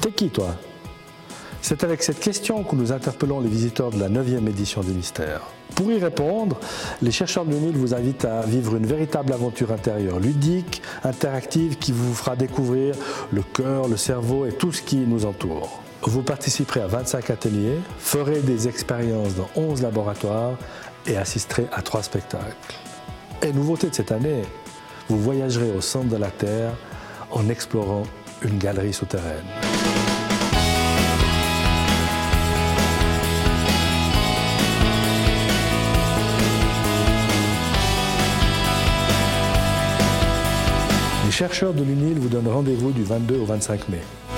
T'es qui, toi ? C'est avec cette question que nous interpellons les visiteurs de la 9e édition des Mystères. Pour y répondre, les chercheurs de l'UNIL vous invitent à vivre une véritable aventure intérieure, ludique, interactive, qui vous fera découvrir le cœur, le cerveau et tout ce qui nous entoure. Vous participerez à 25 ateliers, ferez des expériences dans 11 laboratoires et assisterez à 3 spectacles. Et nouveauté de cette année, vous voyagerez au centre de la Terre en explorant une galerie souterraine. Les chercheurs de l'UNIL vous donnent rendez-vous du 22 au 25 mai.